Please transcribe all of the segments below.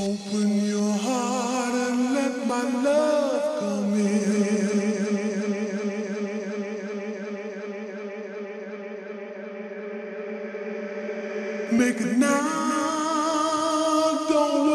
Open your heart and let my love come in. Make it now, don't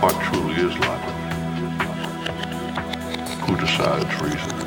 what truly is life? Who decides reason?